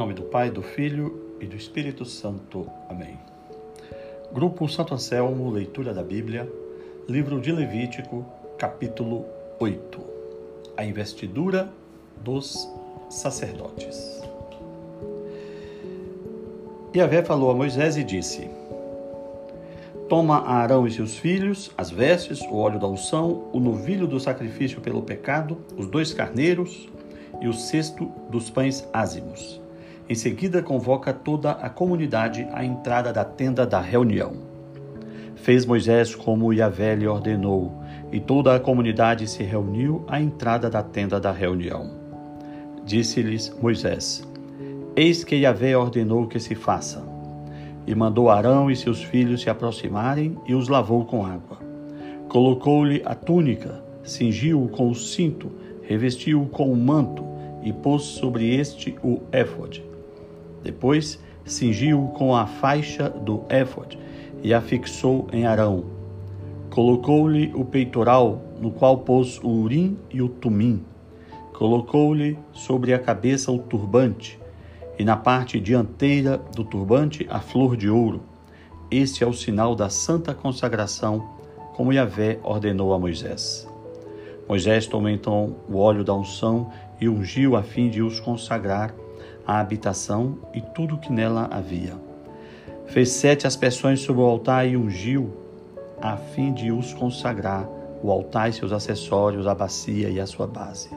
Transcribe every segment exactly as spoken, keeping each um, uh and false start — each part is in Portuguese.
nome do Pai, do Filho e do Espírito Santo. Amém. Grupo Santo Anselmo, leitura da Bíblia, livro de Levítico, capítulo oito. A investidura dos sacerdotes. Javé falou a Moisés e disse: Toma a Arão e seus filhos, as vestes, o óleo da unção, o novilho do sacrifício pelo pecado, os dois carneiros e o cesto dos pães ázimos. Em seguida, convoca toda a comunidade à entrada da tenda da reunião. Fez Moisés como Javé lhe ordenou, e toda a comunidade se reuniu à entrada da tenda da reunião. Disse-lhes Moisés: Eis que Javé ordenou que se faça. E mandou Arão e seus filhos se aproximarem e os lavou com água. Colocou-lhe a túnica, cingiu-o com o cinto, revestiu-o com o manto e pôs sobre este o éfode. Depois, cingiu-o com a faixa do éfode e a fixou em Arão. Colocou-lhe o peitoral, no qual pôs o urim e o tumim. Colocou-lhe sobre a cabeça o turbante, e na parte dianteira do turbante a flor de ouro. Este é o sinal da santa consagração, como Javé ordenou a Moisés. Moisés tomou então o óleo da unção e ungiu a fim de os consagrar à habitação e tudo o que nela havia. Fez sete aspersões sobre o altar e ungiu a fim de os consagrar, o altar e seus acessórios, a bacia e a sua base.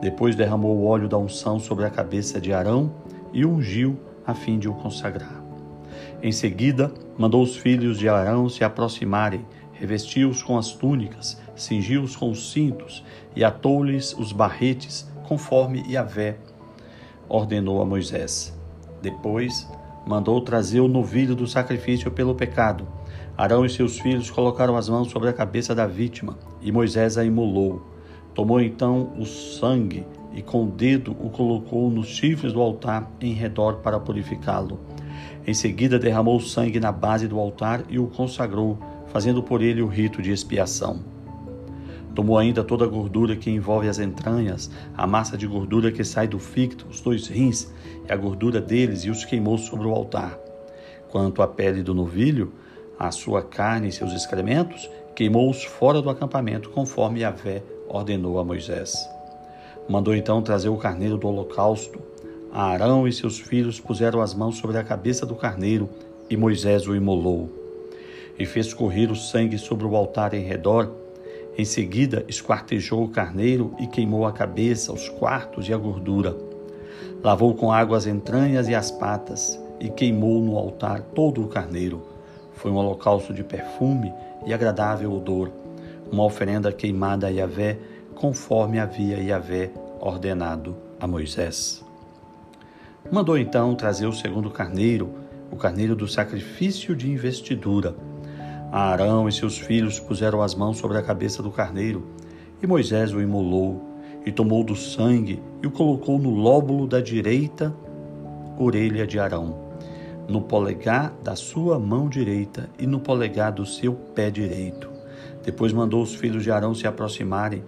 Depois derramou o óleo da unção sobre a cabeça de Arão e ungiu a fim de o consagrar. Em seguida, mandou os filhos de Arão se aproximarem, revestiu-os com as túnicas, cingiu-os com os cintos e atou-lhes os barretes, conforme Javé ordenou a Moisés. Depois, mandou trazer o novilho do sacrifício pelo pecado. Arão e seus filhos colocaram as mãos sobre a cabeça da vítima, e Moisés a imolou. Tomou então o sangue e com o dedo o colocou nos chifres do altar em redor para purificá-lo. Em seguida derramou o sangue na base do altar e o consagrou, fazendo por ele o rito de expiação. Tomou ainda toda a gordura que envolve as entranhas, a massa de gordura que sai do ficto, os dois rins e a gordura deles, e os queimou sobre o altar. Quanto à pele do novilho, a sua carne e seus excrementos, queimou-os fora do acampamento, conforme Javé ordenou a Moisés. Mandou então trazer o carneiro do holocausto. A Arão e seus filhos puseram as mãos sobre a cabeça do carneiro, e Moisés o imolou. E fez correr o sangue sobre o altar em redor. Em seguida, esquartejou o carneiro e queimou a cabeça, os quartos e a gordura. Lavou com água as entranhas e as patas, e queimou no altar todo o carneiro. Foi um holocausto de perfume e agradável odor, uma oferenda queimada a Javé, conforme havia Javé ordenado a Moisés. Mandou então trazer o segundo carneiro, o carneiro do sacrifício de investidura. A Arão e seus filhos puseram as mãos sobre a cabeça do carneiro, e Moisés o imolou, e tomou do sangue e o colocou no lóbulo da direita orelha de Arão, no polegar da sua mão direita e no polegar do seu pé direito. Depois mandou os filhos de Arão se aproximarem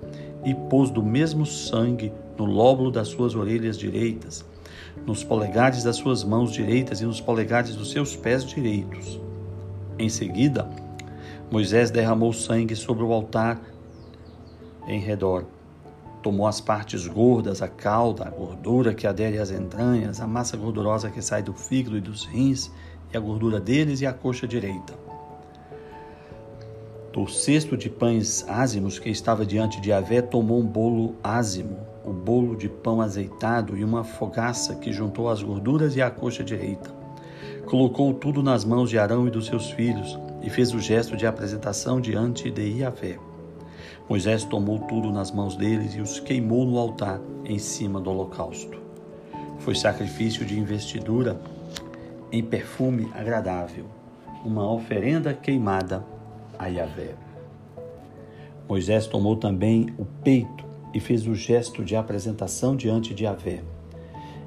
e pôs do mesmo sangue no lóbulo das suas orelhas direitas, nos polegares das suas mãos direitas e nos polegares dos seus pés direitos. Em seguida, Moisés derramou sangue sobre o altar em redor. Tomou as partes gordas, a cauda, a gordura que adere às entranhas, a massa gordurosa que sai do fígado e dos rins, e a gordura deles e a coxa direita. Do cesto de pães ázimos que estava diante de Javé, tomou um bolo ázimo, o bolo de pão azeitado e uma fogaça que juntou as gorduras e a coxa direita. Colocou tudo nas mãos de Arão e dos seus filhos e fez o gesto de apresentação diante de Javé. Moisés tomou tudo nas mãos deles e os queimou no altar em cima do holocausto. Foi sacrifício de investidura em perfume agradável, uma oferenda queimada a Javé. Moisés tomou também o peito e fez o gesto de apresentação diante de Javé.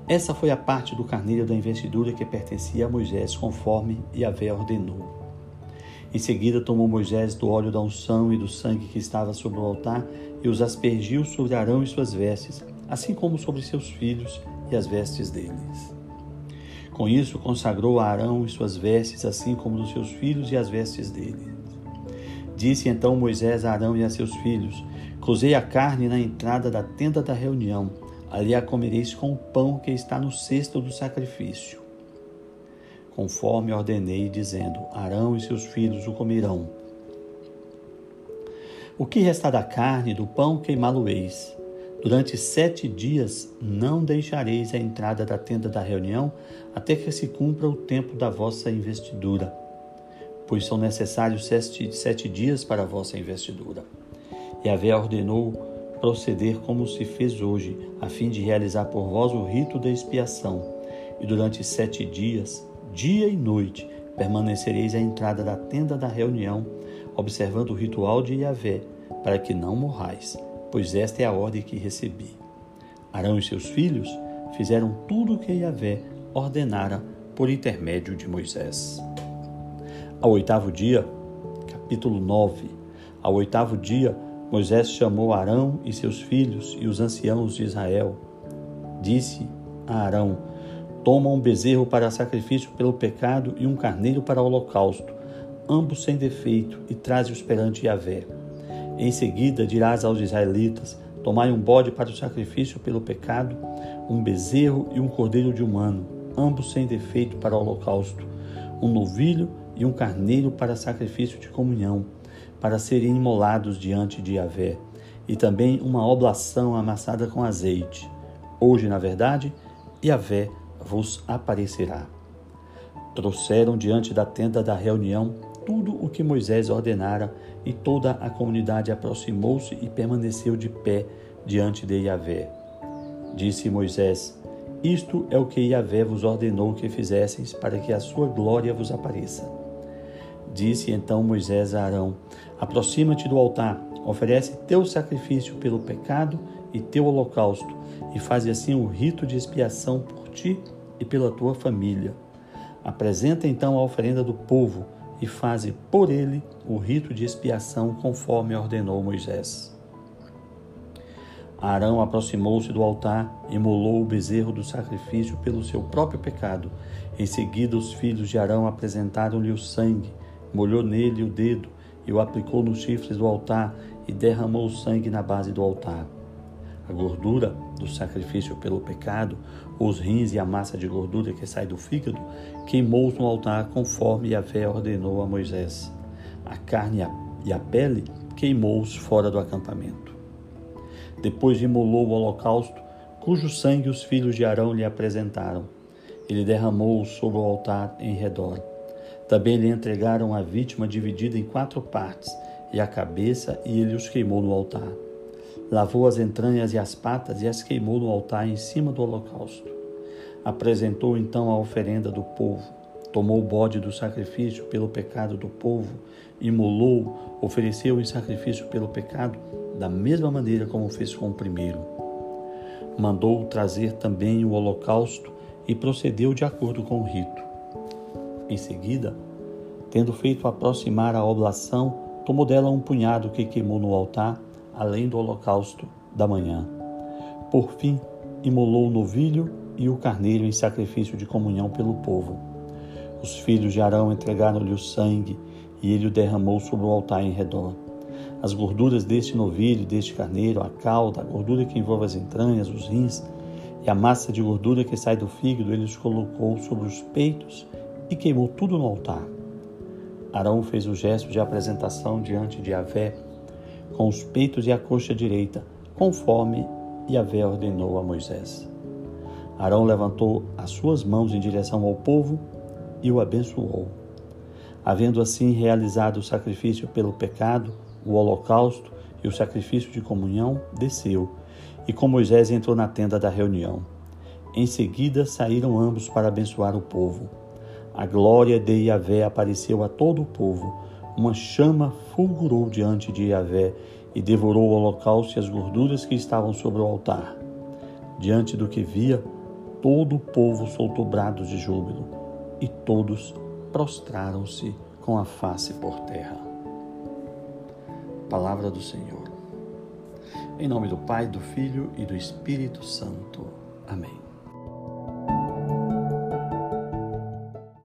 Essa foi a parte do carneiro da investidura que pertencia a Moisés, conforme Javé ordenou. Em seguida tomou Moisés do óleo da unção e do sangue que estava sobre o altar e os aspergiu sobre Arão e suas vestes, assim como sobre seus filhos e as vestes deles. Com isso, consagrou a Arão e suas vestes, assim como dos seus filhos e as vestes dele. Disse então Moisés a Arão e a seus filhos: Cozei a carne na entrada da tenda da reunião. Ali a comereis com o pão que está no cesto do sacrifício. Conforme ordenei, dizendo: Arão e seus filhos o comerão. O que restar da carne e do pão queimá-lo-eis. Durante sete dias não deixareis a entrada da tenda da reunião, até que se cumpra o tempo da vossa investidura, pois são necessários sete, sete dias para a vossa investidura. E Javé ordenou proceder como se fez hoje, a fim de realizar por vós o rito da expiação. E durante sete dias, dia e noite, permanecereis à entrada da tenda da reunião, observando o ritual de Javé, para que não morrais. Pois esta é a ordem que recebi. Arão e seus filhos fizeram tudo o que Javé ordenara por intermédio de Moisés. Ao oitavo dia, capítulo nove. Ao oitavo dia, Moisés chamou Arão e seus filhos e os anciãos de Israel. Disse a Arão: Toma um bezerro para sacrifício pelo pecado e um carneiro para holocausto, ambos sem defeito, e traze-os perante Javé. Em seguida dirás aos israelitas: Tomai um bode para o sacrifício pelo pecado, um bezerro e um cordeiro de um ano, ambos sem defeito para o holocausto, um novilho e um carneiro para sacrifício de comunhão, para serem imolados diante de Javé, e também uma oblação amassada com azeite. Hoje, na verdade, Javé vos aparecerá. Trouxeram diante da tenda da reunião tudo o que Moisés ordenara, e toda a comunidade aproximou-se e permaneceu de pé diante de Javé. Disse Moisés: Isto é o que Javé vos ordenou que fizesseis, para que a sua glória vos apareça. Disse então Moisés a Arão: Aproxima-te do altar, oferece teu sacrifício pelo pecado e teu holocausto, e faze assim o rito de expiação por ti e pela tua família. Apresenta então a oferenda do povo, e faze por ele o rito de expiação conforme ordenou Moisés. Arão aproximou-se do altar, imolou o bezerro do sacrifício pelo seu próprio pecado. Em seguida, os filhos de Arão apresentaram-lhe o sangue, molhou nele o dedo e o aplicou nos chifres do altar, e derramou o sangue na base do altar. A gordura do sacrifício pelo pecado, os rins e a massa de gordura que sai do fígado, queimou-os no altar conforme Javé ordenou a Moisés. A carne e a pele queimou-os fora do acampamento. Depois imolou o holocausto, cujo sangue os filhos de Arão lhe apresentaram. Ele derramou-o sobre o altar em redor. Também lhe entregaram a vítima dividida em quatro partes, e a cabeça, e ele os queimou no altar. Lavou as entranhas e as patas e as queimou no altar em cima do holocausto. Apresentou então a oferenda do povo, tomou o bode do sacrifício pelo pecado do povo, imolou, ofereceu em sacrifício pelo pecado, da mesma maneira como fez com o primeiro. Mandou trazer também o holocausto e procedeu de acordo com o rito. Em seguida, tendo feito aproximar a oblação, tomou dela um punhado que queimou no altar, além do holocausto da manhã. Por fim, imolou o novilho e o carneiro em sacrifício de comunhão pelo povo. Os filhos de Arão entregaram-lhe o sangue, e ele o derramou sobre o altar em redor. As gorduras deste novilho e deste carneiro, a cauda, a gordura que envolve as entranhas, os rins, e a massa de gordura que sai do fígado, ele os colocou sobre os peitos e queimou tudo no altar. Arão fez o gesto de apresentação diante de Javé, com os peitos e a coxa direita, conforme Javé ordenou a Moisés. Arão levantou as suas mãos em direção ao povo e o abençoou. Havendo assim realizado o sacrifício pelo pecado, o holocausto e o sacrifício de comunhão, desceu, e com Moisés entrou na tenda da reunião. Em seguida saíram ambos para abençoar o povo. A glória de Javé apareceu a todo o povo. Uma chama fulgurou diante de Javé e devorou o holocausto e as gorduras que estavam sobre o altar. Diante do que via, todo o povo soltou brados de júbilo, e todos prostraram-se com a face por terra. Palavra do Senhor. Em nome do Pai, do Filho e do Espírito Santo. Amém.